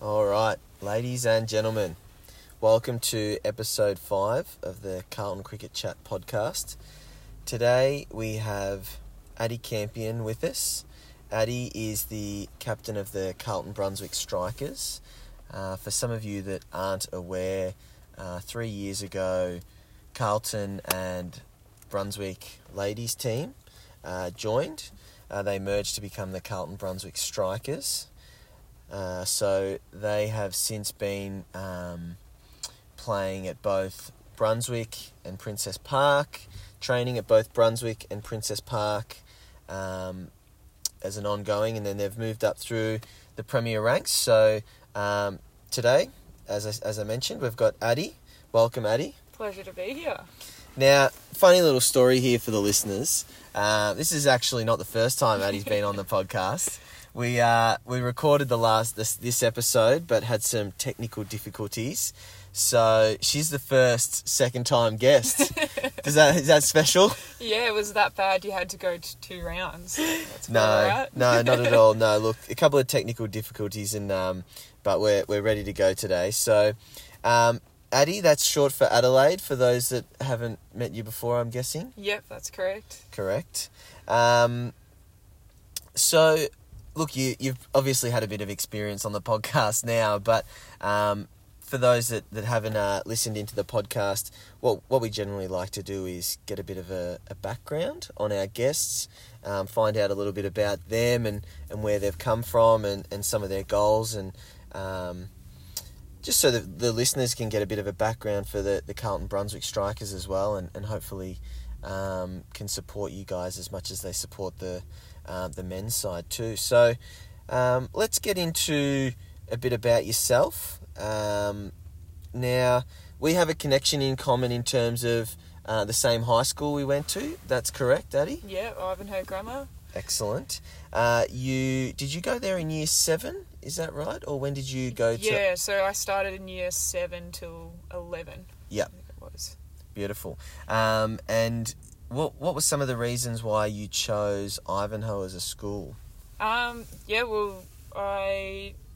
All right, ladies and gentlemen, welcome to episode 5 of the Carlton Cricket Chat podcast. Today we have Addy Campion with us. Addy is the captain of the Carlton Brunswick Strikers. For some of you that aren't aware, 3 years ago, Carlton and Brunswick ladies team joined. They merged to become the Carlton Brunswick Strikers. So they have since been playing at both Brunswick and Princess Park, training at both Brunswick and Princess Park as an ongoing, and then they've moved up through the Premier ranks. So today, as I mentioned, we've got Addy. Welcome, Addy. Pleasure to be here. Now, funny little story here for the listeners. This is actually not the first time Addy's been on the podcast. We recorded this episode, but had some technical difficulties. So she's the second time guest. Is that special? Yeah, it was that bad. You had to go to 2 rounds. That's no, not at all. No, look, a couple of technical difficulties, and but we're ready to go today. So, Addy, that's short for Adelaide. For those that haven't met you before, I'm guessing. Yep, that's correct. So. Look, you've obviously had a bit of experience on the podcast now, but for those that haven't listened into the podcast, what we generally like to do is get a bit of a background on our guests, find out a little bit about them and where they've come from and some of their goals, and just so that the listeners can get a bit of a background for the Carlton Brunswick Strikers as well, and hopefully can support you guys as much as they support the men's side too. So let's get into a bit about yourself. Now, we have a connection in common in terms of the same high school we went to. That's correct, Addy? Yeah, Ivanhoe Grammar. Excellent. Did you go there in year 7? Is that right? Or when did you go to... Yeah, so I started in year 7 till 11. Yeah. It was. Beautiful. And... What were some of the reasons why you chose Ivanhoe as a school? I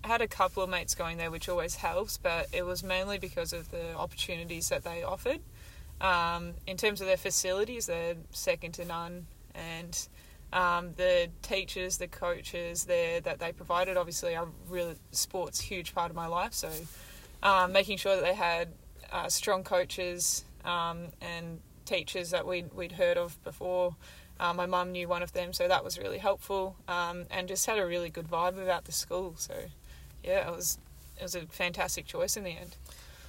had a couple of mates going there, which always helps, but it was mainly because of the opportunities that they offered. In terms of their facilities, they're second to none, and the teachers, the coaches there that they provided, obviously, sport's a huge part of my life, so making sure that they had strong coaches and teachers that we'd heard of before. My mum knew one of them, so that was really helpful, and just had a really good vibe about the school. So, yeah, it was a fantastic choice in the end.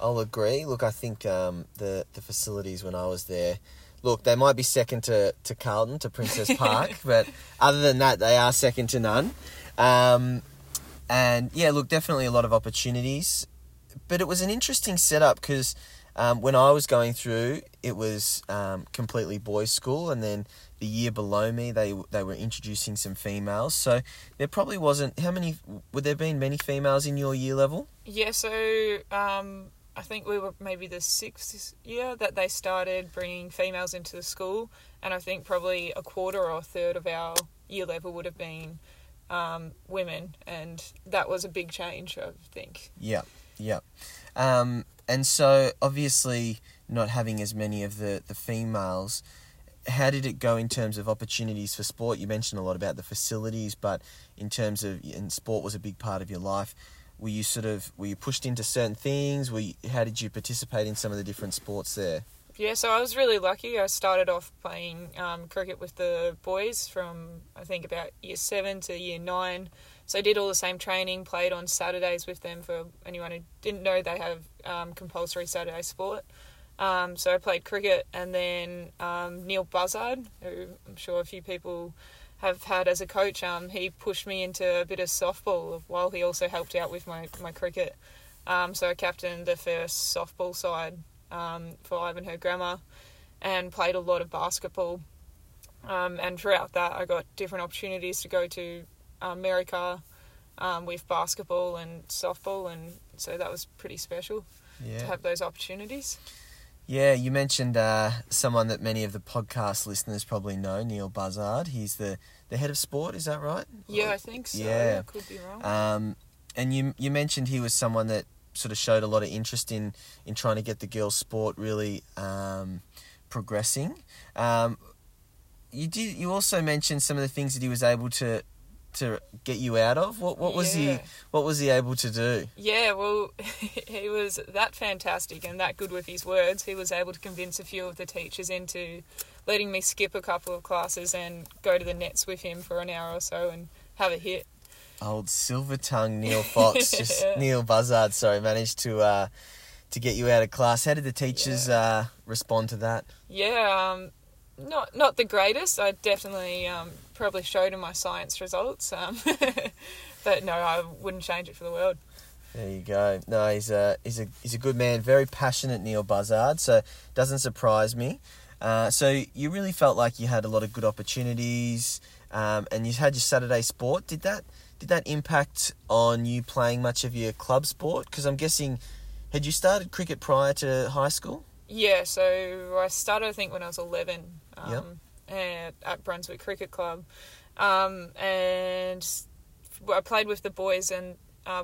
I'll agree. Look, I think the facilities when I was there, look, they might be second to Carlton, to Princess Park, but other than that, they are second to none. And, yeah, look, definitely a lot of opportunities. But it was an interesting setup because... when I was going through, it was completely boys' school, and then the year below me, they were introducing some females. So there probably wasn't... Would there have been many females in your year level? Yeah, so I think we were maybe the 6th year that they started bringing females into the school, and I think probably a quarter or a third of our year level would have been women, and that was a big change, I think. Yeah. And so, obviously, not having as many of the females, how did it go in terms of opportunities for sport? You mentioned a lot about the facilities, but in terms of, and sport was a big part of your life, were you pushed into certain things? How did you participate in some of the different sports there? Yeah, so I was really lucky. I started off playing cricket with the boys from, I think, about year 7 to year 9. So I did all the same training, played on Saturdays with them. For anyone who didn't know, they have compulsory Saturday sport. So I played cricket, and then Neil Buzzard, who I'm sure a few people have had as a coach, he pushed me into a bit of softball while he also helped out with my cricket. So I captained the first softball side for Ivanhoe Grammar and played a lot of basketball. And throughout that, I got different opportunities to go to America with basketball and softball, and so that was pretty special to have those opportunities. Yeah, you mentioned someone that many of the podcast listeners probably know, Neil Buzzard. He's the head of sport, is that right? Yeah, I think so. Yeah. I could be wrong. And you mentioned he was someone that sort of showed a lot of interest in trying to get the girls' sport really progressing. You also mentioned some of the things that he was able to get you out of. What was he able to do? Yeah, well, he was that fantastic and that good with his words. He was able to convince a few of the teachers into letting me skip a couple of classes and go to the nets with him for an hour or so and have a hit. Old silver tongue Neil Buzzard, managed to get you out of class. How did the teachers respond to that? Yeah, not the greatest. I definitely probably showed in my science results, but no, I wouldn't change it for the world. There you go. No, he's a good man, very passionate, Neil Buzzard. So doesn't surprise me. So you really felt like you had a lot of good opportunities, and you had your Saturday sport. Did that impact on you playing much of your club sport? Because I'm guessing, had you started cricket prior to high school? Yeah, so I started, I think, when I was 11 at Brunswick Cricket Club. And I played with the boys and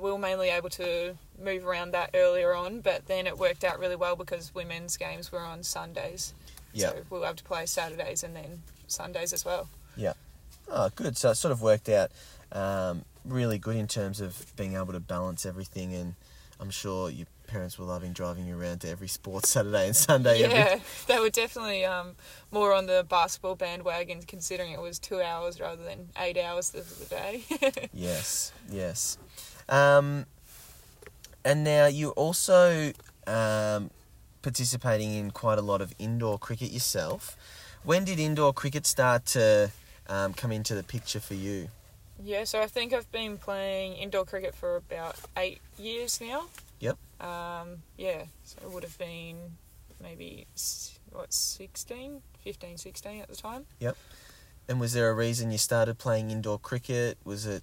we were mainly able to move around that earlier on, but then it worked out really well because women's games were on Sundays. Yeah. So we were able to play Saturdays and then Sundays as well. Yeah. Oh, good. So it sort of worked out really good in terms of being able to balance everything, and I'm sure your parents were loving driving you around to every sport Saturday and Sunday. Yeah, they were definitely more on the basketball bandwagon, considering it was 2 hours rather than 8 hours of the day. Yes. And now you're also participating in quite a lot of indoor cricket yourself. When did indoor cricket start to come into the picture for you? Yeah, so I think I've been playing indoor cricket for about 8 years now. Yep. So it would have been maybe, 16 at the time. Yep. And was there a reason you started playing indoor cricket? Was it...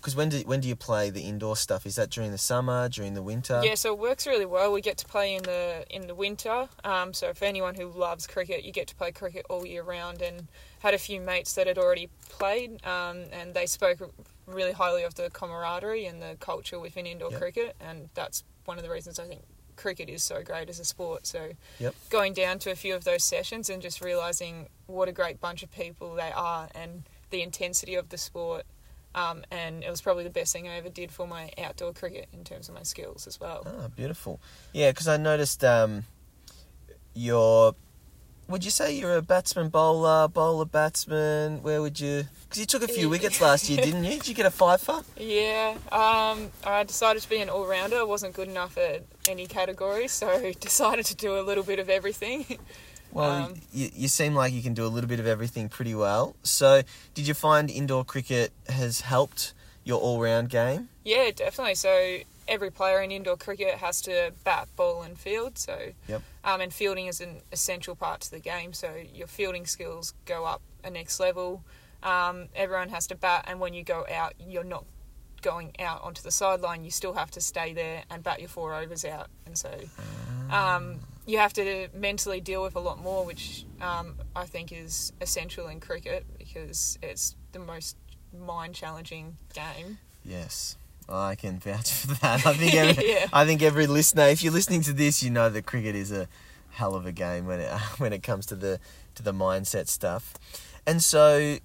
Because when do you play the indoor stuff? Is that during the summer, during the winter? Yeah, so it works really well. We get to play in the winter. So for anyone who loves cricket, you get to play cricket all year round. And had a few mates that had already played, and they spoke really highly of the camaraderie and the culture within indoor cricket. And that's one of the reasons I think cricket is so great as a sport. So going down to a few of those sessions and just realising what a great bunch of people they are and the intensity of the sport. And it was probably the best thing I ever did for my outdoor cricket in terms of my skills as well. Ah, beautiful. Yeah, because I noticed would you say you're a batsman, bowler? Where would you... Because you took a few wickets last year, didn't you? Did you get a fifer? Yeah, I decided to be an all-rounder. I wasn't good enough at any category, so decided to do a little bit of everything. Well, you seem like you can do a little bit of everything pretty well. So did you find indoor cricket has helped your all-round game? Yeah, definitely. So every player in indoor cricket has to bat, ball and field. So, and fielding is an essential part to the game. So your fielding skills go up a next level. Everyone has to bat, and when you go out, you're not going out onto the sideline. You still have to stay there and bat your 4 overs out. And so... you have to mentally deal with a lot more, which I think is essential in cricket because it's the most mind-challenging game. Yes, I can vouch for that. I think every listener, if you're listening to this, you know that cricket is a hell of a game when it comes to the mindset stuff. And so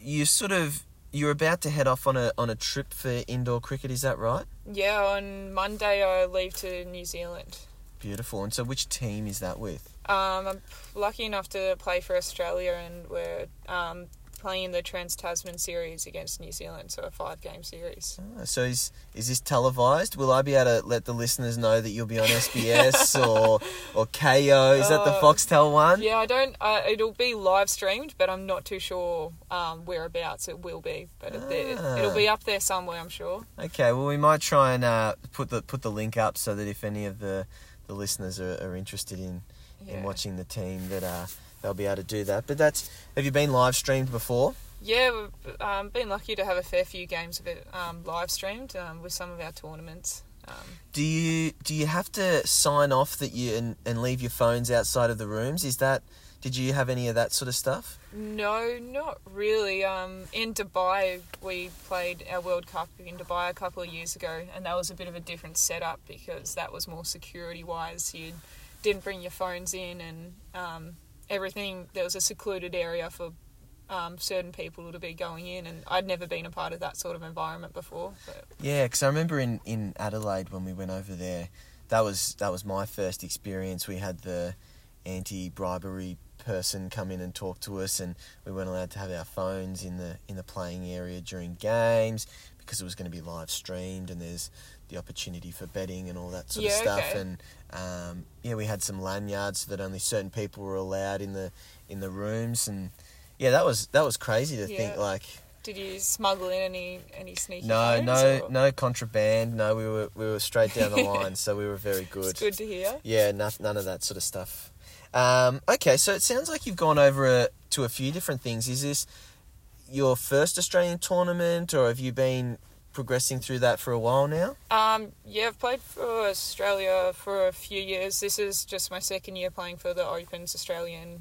you're about to head off on a trip for indoor cricket, is that right? Yeah, on Monday I leave to New Zealand. Beautiful. And so which team is that with? I'm lucky enough to play for Australia, and we're playing in the Trans Tasman series against New Zealand, so a 5-game series. Ah, so is this televised? Will I be able to let the listeners know that you'll be on SBS or KO? Is that the Foxtel one? Yeah, I don't... it'll be live streamed, but I'm not too sure whereabouts it will be. But it'll be up there somewhere, I'm sure. Okay, well, we might try and put the link up so that if any of the listeners are interested in watching the team, that they'll be able to do that. But have you been live streamed before? Yeah, we've been lucky to have a fair few games of it live streamed with some of our tournaments. Do you have to sign off that you and leave your phones outside of the rooms? Is that... Did you have any of that sort of stuff? No, not really. In Dubai, we played our World Cup in Dubai a couple of years ago, and that was a bit of a different setup because that was more security-wise. You didn't bring your phones in and everything. There was a secluded area for certain people to be going in, and I'd never been a part of that sort of environment before. But. Yeah, because I remember in Adelaide when we went over there, that was my first experience. We had the anti-bribery person come in and talk to us, and we weren't allowed to have our phones in the playing area during games because it was going to be live streamed, and there's the opportunity for betting and all that sort of stuff. Okay. And we had some lanyards so that only certain people were allowed in the rooms, and that was crazy to think like. Did you smuggle in any sneaky phones? No contraband. No, we were straight down the line, so we were very good. It's good to hear. Yeah, none of that sort of stuff. Okay, so it sounds like you've gone over to a few different things. Is this your first Australian tournament, or have you been progressing through that for a while now? I've played for Australia for a few years. This is just my second year playing for the Opens Australian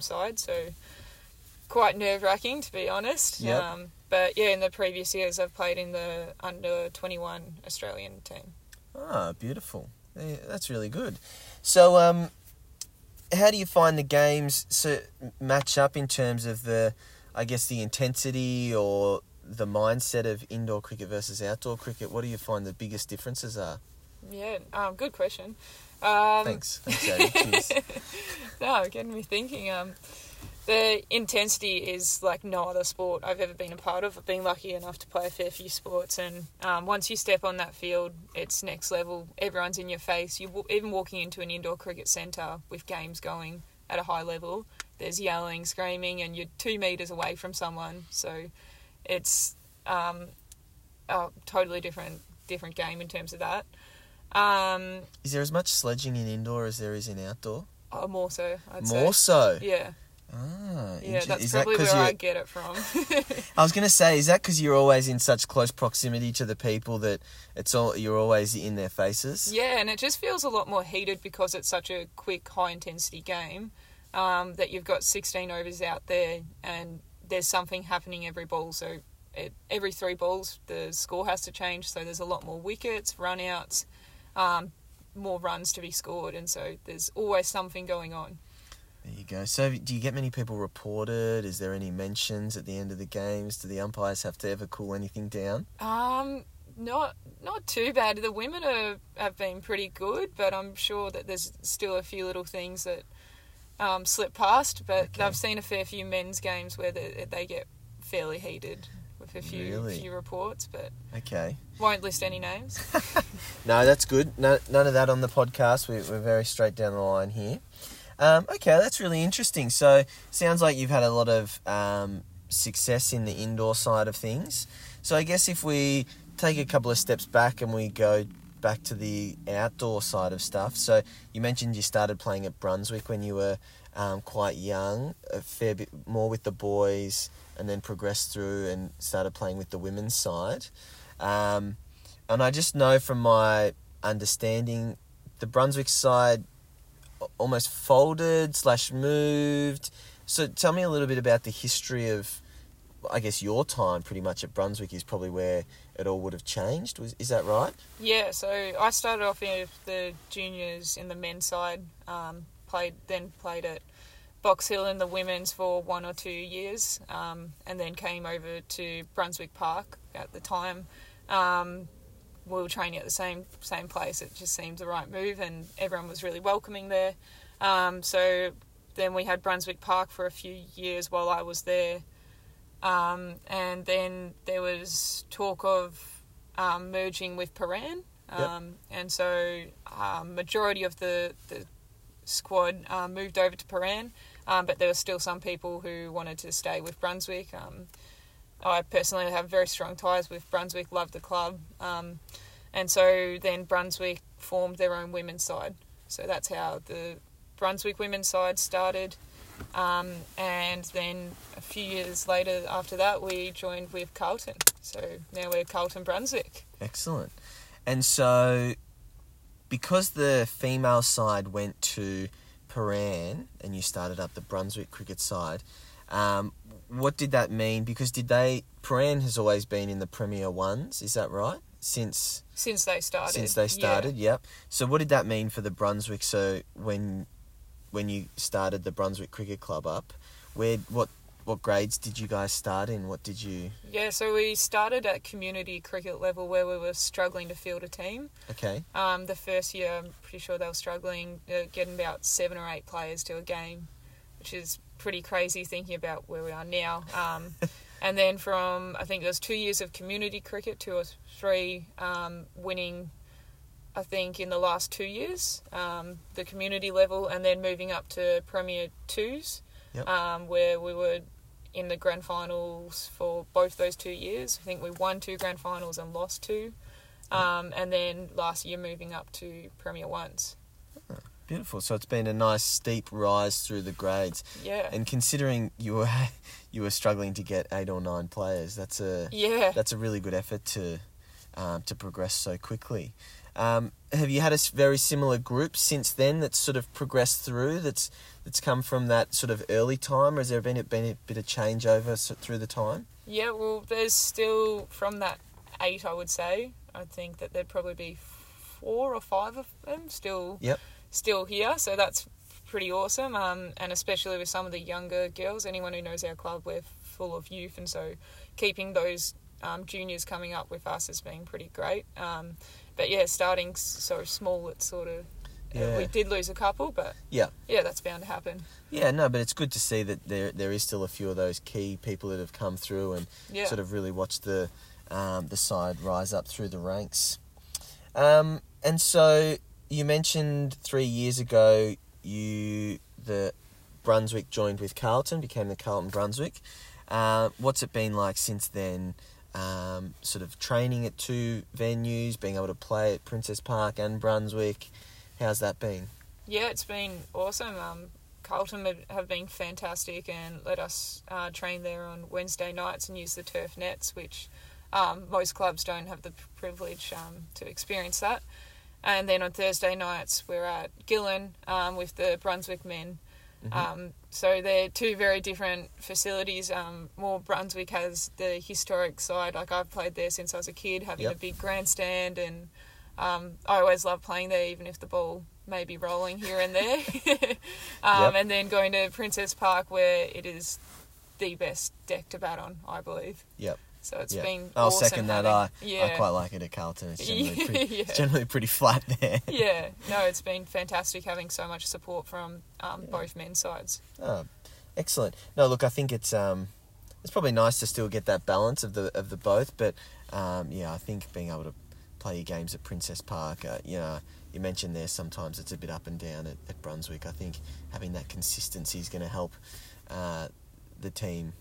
side, so quite nerve-wracking, to be honest. Yep. In the previous years I've played in the under-21 Australian team. Ah, beautiful. That's really good. So, how do you find the games match up in terms of the intensity or the mindset of indoor cricket versus outdoor cricket? What do you find the biggest differences are? Yeah, good question. Thanks, Addy. No, getting me thinking. The intensity is like no other sport I've ever been a part of. I've been lucky enough to play a fair few sports, and once you step on that field, it's next level. Everyone's in your face. Even walking into an indoor cricket centre with games going at a high level, there's yelling, screaming, and you're 2 metres away from someone. So it's a totally different game in terms of that. Is there as much sledging in indoor as there is in outdoor? Oh, more so, I'd say. More so? Yeah. Ah, yeah, that's probably where I get it from. I was going to say, is that because you're always in such close proximity to the people that you're always in their faces? Yeah, and it just feels a lot more heated because it's such a quick, high-intensity game that you've got 16 overs out there and there's something happening every ball. So every 3 balls, the score has to change. So there's a lot more wickets, run-outs, more runs to be scored. And so there's always something going on. There you go. So do you get many people reported? Is there any mentions at the end of the games? Do the umpires have to ever cool anything down? Not too bad. The women have been pretty good, but I'm sure that there's still a few little things that slip past. But okay. I've seen a fair few men's games where they get fairly heated with a few reports. But okay, won't list any names. No, that's good. No, none of that on the podcast. We're very straight down the line here. Okay, that's really interesting. So, sounds like you've had a lot of success in the indoor side of things. So, I guess if we take a couple of steps back and we go back to the outdoor side of stuff. So, you mentioned you started playing at Brunswick when you were quite young, a fair bit more with the boys, and then progressed through and started playing with the women's side. And I just know from my understanding, the Brunswick side almost folded / moved. So tell me a little bit about the history of, I guess, your time pretty much at Brunswick is probably where it all would have changed. Is that right? Yeah, so I started off in the juniors in the men's side, played at Box Hill in the women's for 1 or 2 years, and then came over to Brunswick Park at the time. We were training at the same place. It just seemed the right move, and everyone was really welcoming there. So then we had Brunswick Park for a few years while I was there. And then there was talk of merging with Prahran. Yep. And so majority of the squad moved over to Prahran, but there were still some people who wanted to stay with Brunswick. I personally have very strong ties with Brunswick, love the club. And so then Brunswick formed their own women's side. So that's how the Brunswick women's side started. And then a few years later after that, we joined with Carlton. So now we're Carlton Brunswick. Excellent. And so because the female side went to Prahran and you started up the Brunswick cricket side. What did that mean? Because Prahran has always been in the Premier Ones, is that right? Since they started, yeah. Yep. So what did that mean for the Brunswick? So when you started the Brunswick Cricket Club up, what grades did you guys start in? Yeah, so we started at community cricket level where we were struggling to field a team. Okay. The first year, I'm pretty sure they were struggling, getting about 7 or 8 players to a game, which is pretty crazy thinking about where we are now. And then from, I think it was 2 years of community cricket, 2 or 3, winning, I think, in the last 2 years, the community level, and then moving up to Premier 2s, yep. Where we were in the grand finals for both those 2 years. I think we won 2 grand finals and lost 2. And then last year moving up to Premier 1s. Oh, beautiful. So it's been a nice steep rise through the grades. Yeah. And considering you were struggling to get 8 or 9 players, that's a really good effort to progress so quickly. Have you had a very similar group since then that's sort of progressed through, that's come from that sort of early time, or has there been a bit of changeover through the time? Yeah, well, there's still from that 8, I would say. I think that there'd probably be 4 or 5 of them still here, so that's pretty awesome. And especially with some of the younger girls, anyone who knows our club, we're full of youth, and so keeping those juniors coming up with us has been pretty great. But yeah, starting so small, it's sort of... Yeah. We did lose a couple, but yeah, that's bound to happen. Yeah, no, but it's good to see that there is still a few of those key people that have come through and sort of really watched the side rise up through the ranks. And so you mentioned 3 years ago the Brunswick joined with Carlton, became the Carlton Brunswick. What's it been like since then? Sort of training at 2 venues, being able to play at Princess Park and Brunswick. How's that been? Yeah, it's been awesome. Carlton have been fantastic and let us train there on Wednesday nights and use the turf nets, which most clubs don't have the privilege to experience that. And then on Thursday nights, we're at Gillen with the Brunswick men. Mm-hmm. So they're 2 very different facilities. More Brunswick has the historic side. Like, I've played there since I was a kid, having a big grandstand, and I always love playing there, even if the ball may be rolling here and there. And then going to Princess Park, where it is the best deck to bat on, I believe. Yep. So it's been awesome. I'll second that. I quite like it at Carlton. It's generally pretty, flat there. Yeah. No, it's been fantastic having so much support from both men's sides. Oh, excellent. No, look, I think it's probably nice to still get that balance of the both, but I think being able to play your games at Princess Park, you mentioned there sometimes it's a bit up and down at Brunswick. I think having that consistency is going to help the team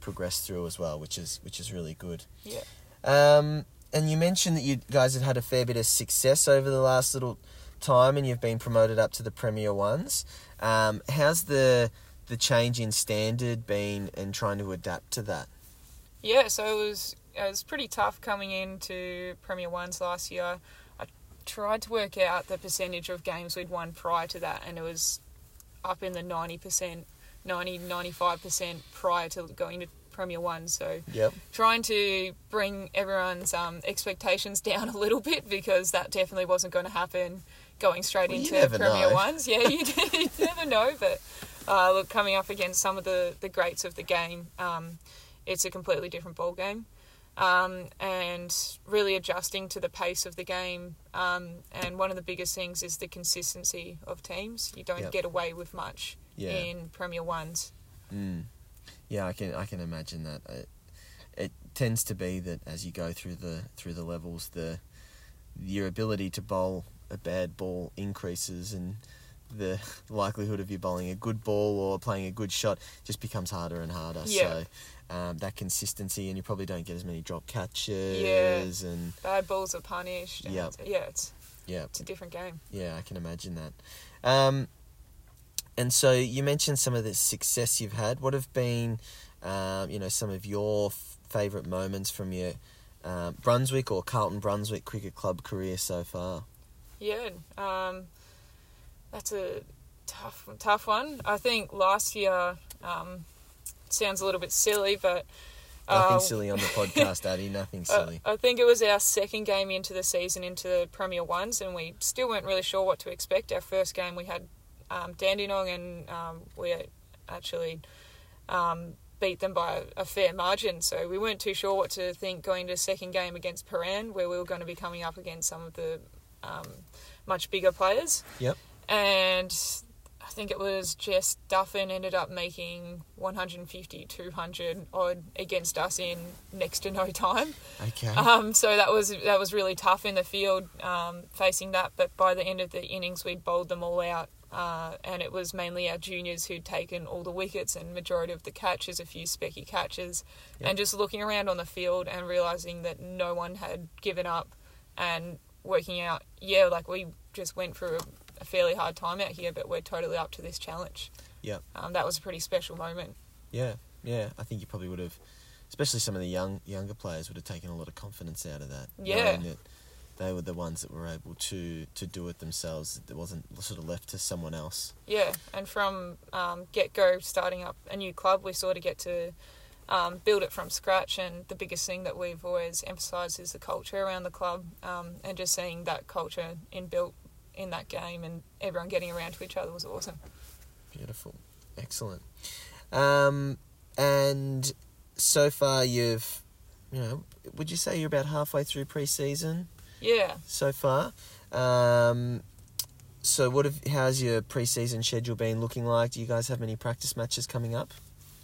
progress through as well, which is really good. Yeah. And you mentioned that you guys have had a fair bit of success over the last little time, and you've been promoted up to the Premier Ones. How's the change in standard been, and trying to adapt to that? Yeah, so it was pretty tough coming into Premier Ones last year. I tried to work out the percentage of games we'd won prior to that, and it was up in the 90-95% prior to going to Premier 1. So trying to bring everyone's expectations down a little bit, because that definitely wasn't going to happen going straight into Premier 1s. Yeah, you never know. But look, coming up against some of the greats of the game, it's a completely different ball game. And really adjusting to the pace of the game. And one of the biggest things is the consistency of teams. You don't get away with much in Premier Ones. Mm. Yeah, I can imagine that. It tends to be that as you go through the levels, your ability to bowl a bad ball increases, and the likelihood of you bowling a good ball or playing a good shot just becomes harder and harder. Yeah. So that consistency, and you probably don't get as many drop catches. Yeah. And bad balls are punished. Yeah. It's a different game. Yeah, I can imagine that. And so you mentioned some of the success you've had. What have been, some of your favourite moments from your Brunswick or Carlton Brunswick Cricket Club career so far? Yeah, that's a Tough one. I think last year, sounds a little bit silly, but... nothing silly on the podcast, Addy. Nothing silly. I think it was our second game into the season, into the Premier Ones, and we still weren't really sure what to expect. Our first game we had Dandenong, and we actually beat them by a fair margin. So we weren't too sure what to think going to the second game against Prahran, where we were going to be coming up against some of the much bigger players. Yep. And I think it was Jess Duffin ended up making 150, 200 odd against us in next to no time. Okay. So that was really tough in the field facing that. But by the end of the innings, we'd bowled them all out. And it was mainly our juniors who'd taken all the wickets and majority of the catches, a few specky catches. Yep. And just looking around on the field and realising that no one had given up and working out, we just went through a fairly hard time out here, but we're totally up to this challenge. Yeah. That was a pretty special moment. Yeah. I think you probably would have, especially some of the younger players, would have taken a lot of confidence out of that. Yeah. Knowing that they were the ones that were able to do it themselves. It wasn't sort of left to someone else. Yeah, and from get-go, starting up a new club, we sort of get to build it from scratch, and the biggest thing that we've always emphasised is the culture around the club, and just seeing that culture inbuilt in that game and everyone getting around to each other was awesome. Beautiful. Excellent. And so far you've, would you say you're about halfway through pre-season? Yeah. So far. So how's your pre-season schedule been looking like? Do you guys have many practice matches coming up?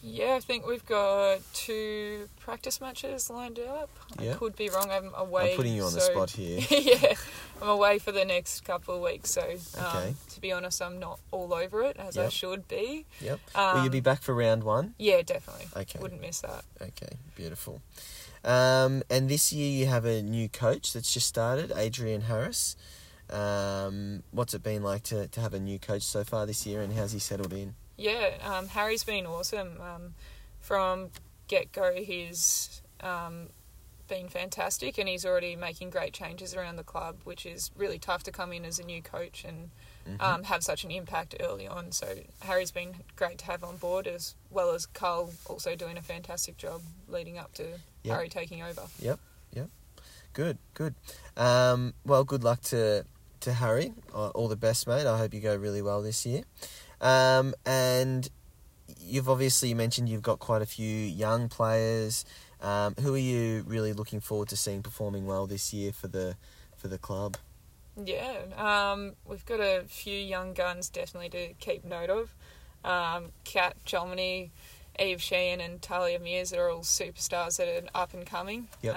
Yeah, I think we've got 2 practice matches lined up. Yeah. I could be wrong. I'm away. I'm putting you on the spot here. Yeah, I'm away for the next couple of weeks. So, okay. To be honest, I'm not all over it, as I should be. Yep. Will you be back for round 1? Yeah, definitely. Okay. Wouldn't miss that. Okay, beautiful. And this year you have a new coach that's just started, Adrian Harris. What's it been like to have a new coach so far this year, and how's he settled in? Yeah, Harry's been awesome. From get-go, he's been fantastic, and he's already making great changes around the club, which is really tough to come in as a new coach and have such an impact early on. So Harry's been great to have on board, as well as Carl also doing a fantastic job leading up to Harry taking over. Yep. Good. Well, good luck to Harry. All the best, mate. I hope you go really well this year. And you've obviously mentioned you've got quite a few young players. Who are you really looking forward to seeing performing well this year for the club? Yeah, we've got a few young guns definitely to keep note of. Kat Jominy, Eve Sheehan and Talia Mears are all superstars that are up and coming. Yep.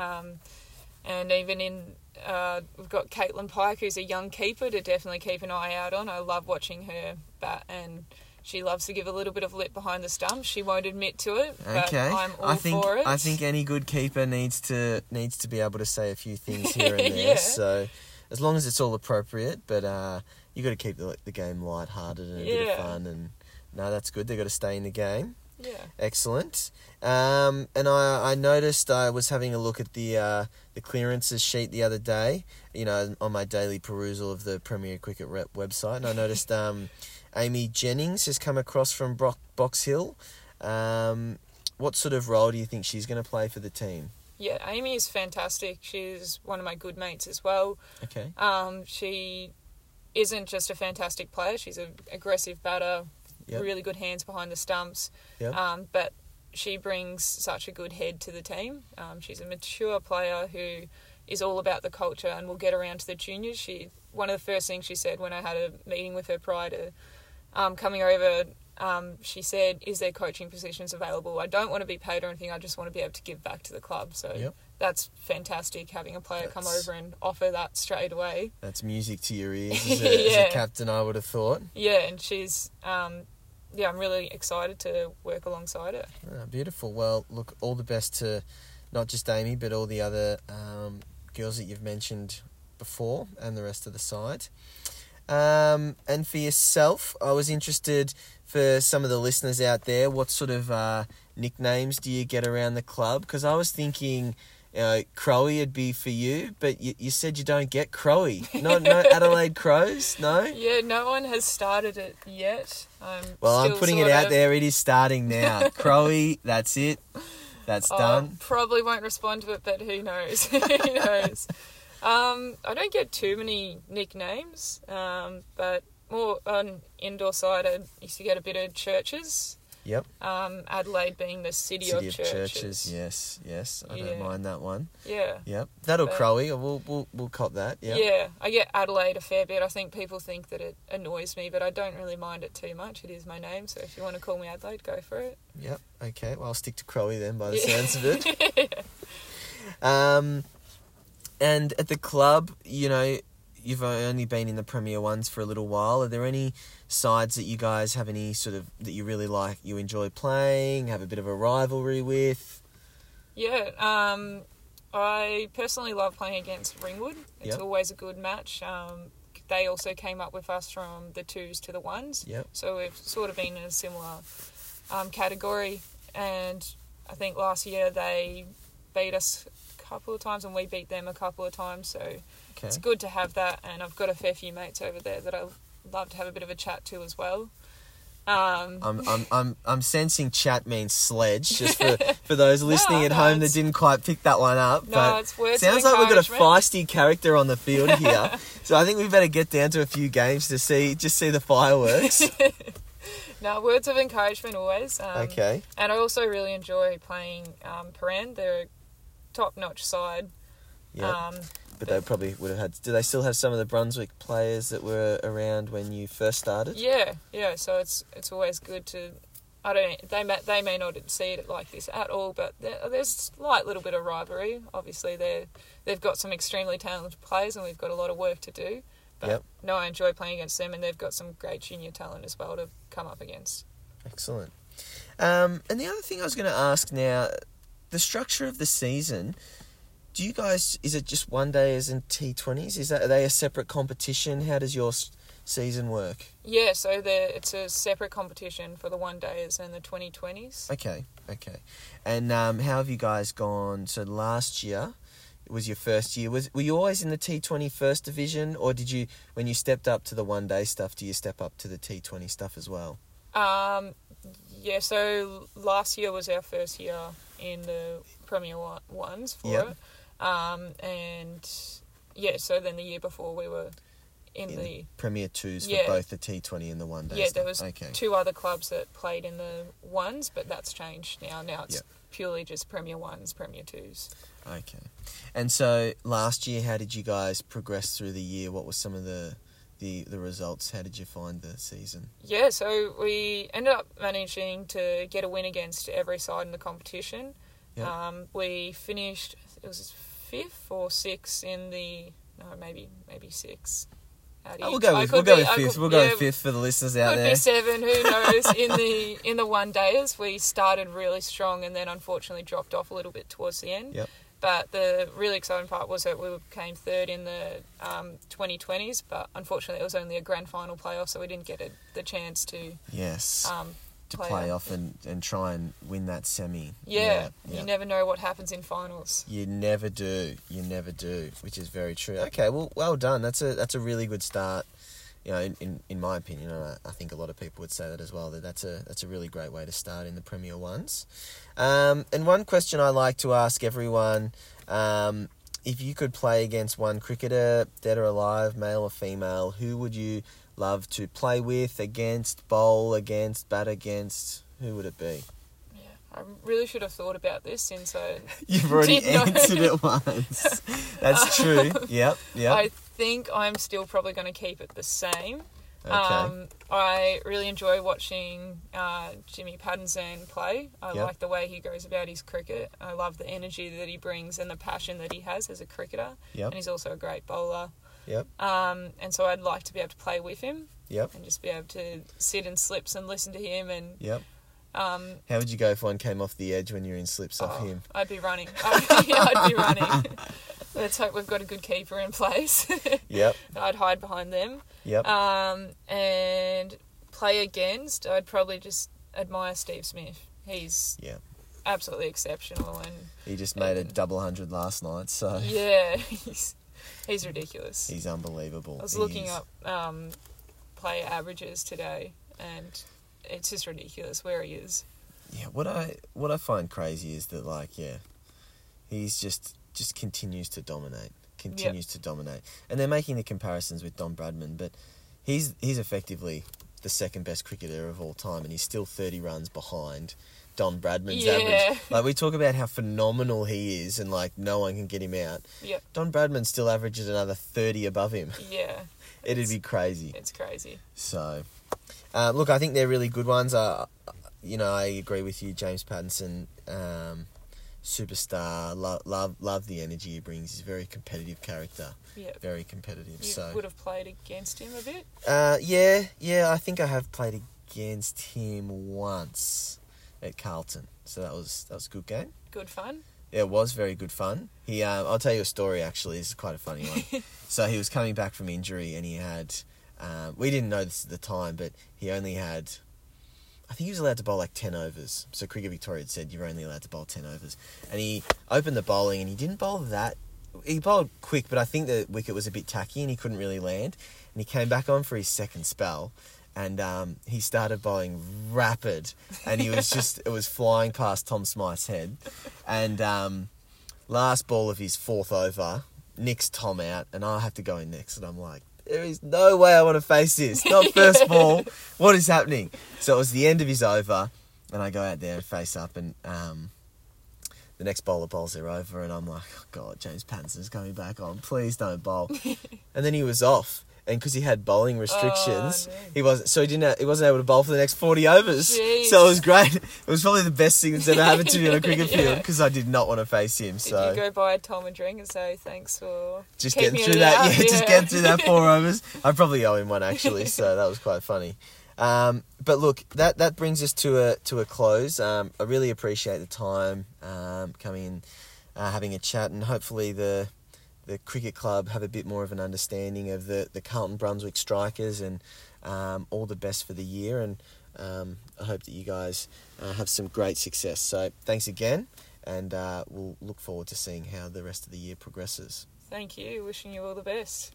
And even we've got Caitlin Pike, who's a young keeper to definitely keep an eye out on. I love watching her bat, and she loves to give a little bit of lip behind the stump. She won't admit to it, but okay. For it. I think any good keeper needs to be able to say a few things here and there. Yeah. So as long as it's all appropriate, but you got to keep the game lighthearted and a bit of fun. And no, that's good. They got to stay in the game. Yeah. Excellent. And I noticed I was having a look at the clearances sheet the other day, on my daily perusal of the Premier Cricket Rep website, and I noticed Amy Jennings has come across from Box Hill. What sort of role do you think she's going to play for the team? Yeah, Amy is fantastic. She's one of my good mates as well. Okay. She isn't just a fantastic player. She's an aggressive batter. Yep. Really good hands behind the stumps. Yep. But she brings such a good head to the team. She's a mature player who is all about the culture and will get around to the juniors. One of the first things she said when I had a meeting with her prior to coming over, she said, "Is there coaching positions available? I don't want to be paid or anything. I just want to be able to give back to the club." So that's fantastic, having a player come over and offer that straight away. That's music to your ears as a captain, I would have thought. Yeah, and she's... I'm really excited to work alongside her. Oh, beautiful. Well, look, all the best to not just Amy, but all the other girls that you've mentioned before and the rest of the side. And for yourself, I was interested, for some of the listeners out there, what sort of nicknames do you get around the club? Because I was thinking Crowy would be for you, but you said you don't get Crowy. No Adelaide Crows, no? Yeah, no one has started it yet. I'm putting it out there. It is starting now. Crowy, that's it. That's done. Probably won't respond to it, but who knows? Who knows? I don't get too many nicknames, but more on indoor side, I used to get a bit of churches. Yep. Adelaide being the city of churches. Yes. I don't mind that one. Yeah. Yep. That'll Crowy. We'll cop that. Yep. Yeah. I get Adelaide a fair bit. I think people think that it annoys me, but I don't really mind it too much. It is my name, so if you want to call me Adelaide, go for it. Yep. Okay. Well, I'll stick to Crowy then, by the sounds of it. And at the club, you know, you've only been in the Premier ones for a little while. Are there any sides that you guys have any sort of that you really like, you enjoy playing, have a bit of a rivalry with? Yeah, I personally love playing against Ringwood. It's always a good match. They also came up with us from the 2s to the 1s. Yep. So we've sort of been in a similar category. And I think last year they beat us a couple of times and we beat them a couple of times. So... Okay. It's good to have that, and I've got a fair few mates over there that I love to have a bit of a chat to as well. I'm sensing chat means sledge, just for those listening at home that didn't quite pick that one up. No, but it's words. Sounds like we've got a feisty character on the field here, so I think we better get down to a few games to see the fireworks. No, words of encouragement always. Okay. And I also really enjoy playing Prahran. They're a top-notch side. Yeah. But they probably would have had... Do they still have some of the Brunswick players that were around when you first started? Yeah. So it's always good to... They may not see it like this at all, but there's a slight little bit of rivalry. Obviously, they've got some extremely talented players and we've got a lot of work to do. But no, I enjoy playing against them, and they've got some great junior talent as well to come up against. Excellent. And the other thing I was going to ask now, the structure of the season... Do you guys, is it just one day as in T20s? Are they a separate competition? How does your season work? Yeah, so it's a separate competition for the one days and the 2020s. Okay. And how have you guys gone? So last year was your first year. Were you always in the T20 first division, or did you, when you stepped up to the one day stuff, do you step up to the T20 stuff as well? Yeah, so last year was our first year in the Premier ones for it. So then the year before we were in the Premier 2s for both the T20 and the one day. Yeah, there was two other clubs that played in the 1s, but that's changed now. Now it's purely just Premier 1s, Premier 2s. Okay. And so last year, how did you guys progress through the year? What were some of the results? How did you find the season? Yeah, so we ended up managing to get a win against every side in the competition. Yep. We finished... It was 5th or 6th in the... No, maybe 6th. We'll go with fifth. We'll go with 5th for the listeners out there. Could be 7, who knows. in the one-dayers, we started really strong and then unfortunately dropped off a little bit towards the end. Yep. But the really exciting part was that we came 3rd in the 2020s, but unfortunately it was only a grand final playoff, so we didn't get the chance to... Yes. To play off and try and win that semi. Yeah, you never know what happens in finals. You never do, which is very true. Okay, well done. That's a really good start. You know, in my opinion, and I think a lot of people would say that as well. That's a really great way to start in the Premier ones. And one question I like to ask everyone: if you could play against one cricketer, dead or alive, male or female, who would you love to play with, against, bowl against, bat against? Who would it be? Yeah, I really should have thought about this since I You've already answered it once. That's true. Yep. I think I'm still probably going to keep it the same. Okay. I really enjoy watching Jimmy Pattinson play. I like the way he goes about his cricket. I love the energy that he brings and the passion that he has as a cricketer. Yep. And he's also a great bowler. Yep. And so I'd like to be able to play with him. Yep. And just be able to sit in slips and listen to him. And how would you go if one came off the edge when you're in slips off him? I'd be running. I'd be running. Let's hope we've got a good keeper in place. Yep. I'd hide behind them. Yep. And play against, I'd probably just admire Steve Smith. He's absolutely exceptional. And he just made a double 100 last night, so... Yeah, he's ridiculous. He's unbelievable. I was looking up player averages today, and it's just ridiculous where he is. Yeah, what I find crazy is that, like, yeah, he's just continues to dominate. And they're making the comparisons with Don Bradman, but he's effectively the second best cricketer of all time, and he's still 30 runs behind Don Bradman's average. Like, we talk about how phenomenal he is, and, like, no one can get him out. Yep. Don Bradman still averages another 30 above him. Yeah. It'd be crazy. It's crazy. So, look, I think they're really good ones. You know, I agree with you, James Pattinson, superstar, love the energy he brings. He's a very competitive character. Yeah. Very competitive. You would have played against him a bit? Yeah, I think I have played against him once at Carlton. So that was a good game. Good fun? Yeah, it was very good fun. He, I'll tell you a story, actually. This is quite a funny one. So he was coming back from injury, and he had... we didn't know this at the time, but he only had... I think he was allowed to bowl like 10 overs. So Cricket Victoria had said you're only allowed to bowl 10 overs. And he opened the bowling, and he didn't bowl that... He bowled quick, but I think the wicket was a bit tacky and he couldn't really land. And he came back on for his second spell, and he started bowling rapid. And he was just... It was flying past Tom Smythe's head. And last ball of his fourth over, nicks Tom out, and I have to go in next. And I'm like... There is no way I want to face this. Not first ball. What is happening? So it was the end of his over, and I go out there and face up, and the next bowler bowls their over, and I'm like, oh, God, James Pattinson's coming back on. Please don't bowl. And then he was off, and because he had bowling restrictions, he wasn't able to bowl for the next 40 overs. Jeez. So it was great. It was probably the best thing that's ever happened to me on a cricket field, because I did not want to face him. So did you go buy Tom a drink and say thanks for just getting through that? Yeah, just getting through that 4 overs. I probably owe him one, actually. So that was quite funny. But look, that brings us to a close. I really appreciate the time coming in, having a chat, and hopefully the cricket club have a bit more of an understanding of the Carlton Brunswick Strikers, and all the best for the year, and I hope that you guys have some great success. So thanks again, and we'll look forward to seeing how the rest of the year progresses. Thank you. Wishing you all the best.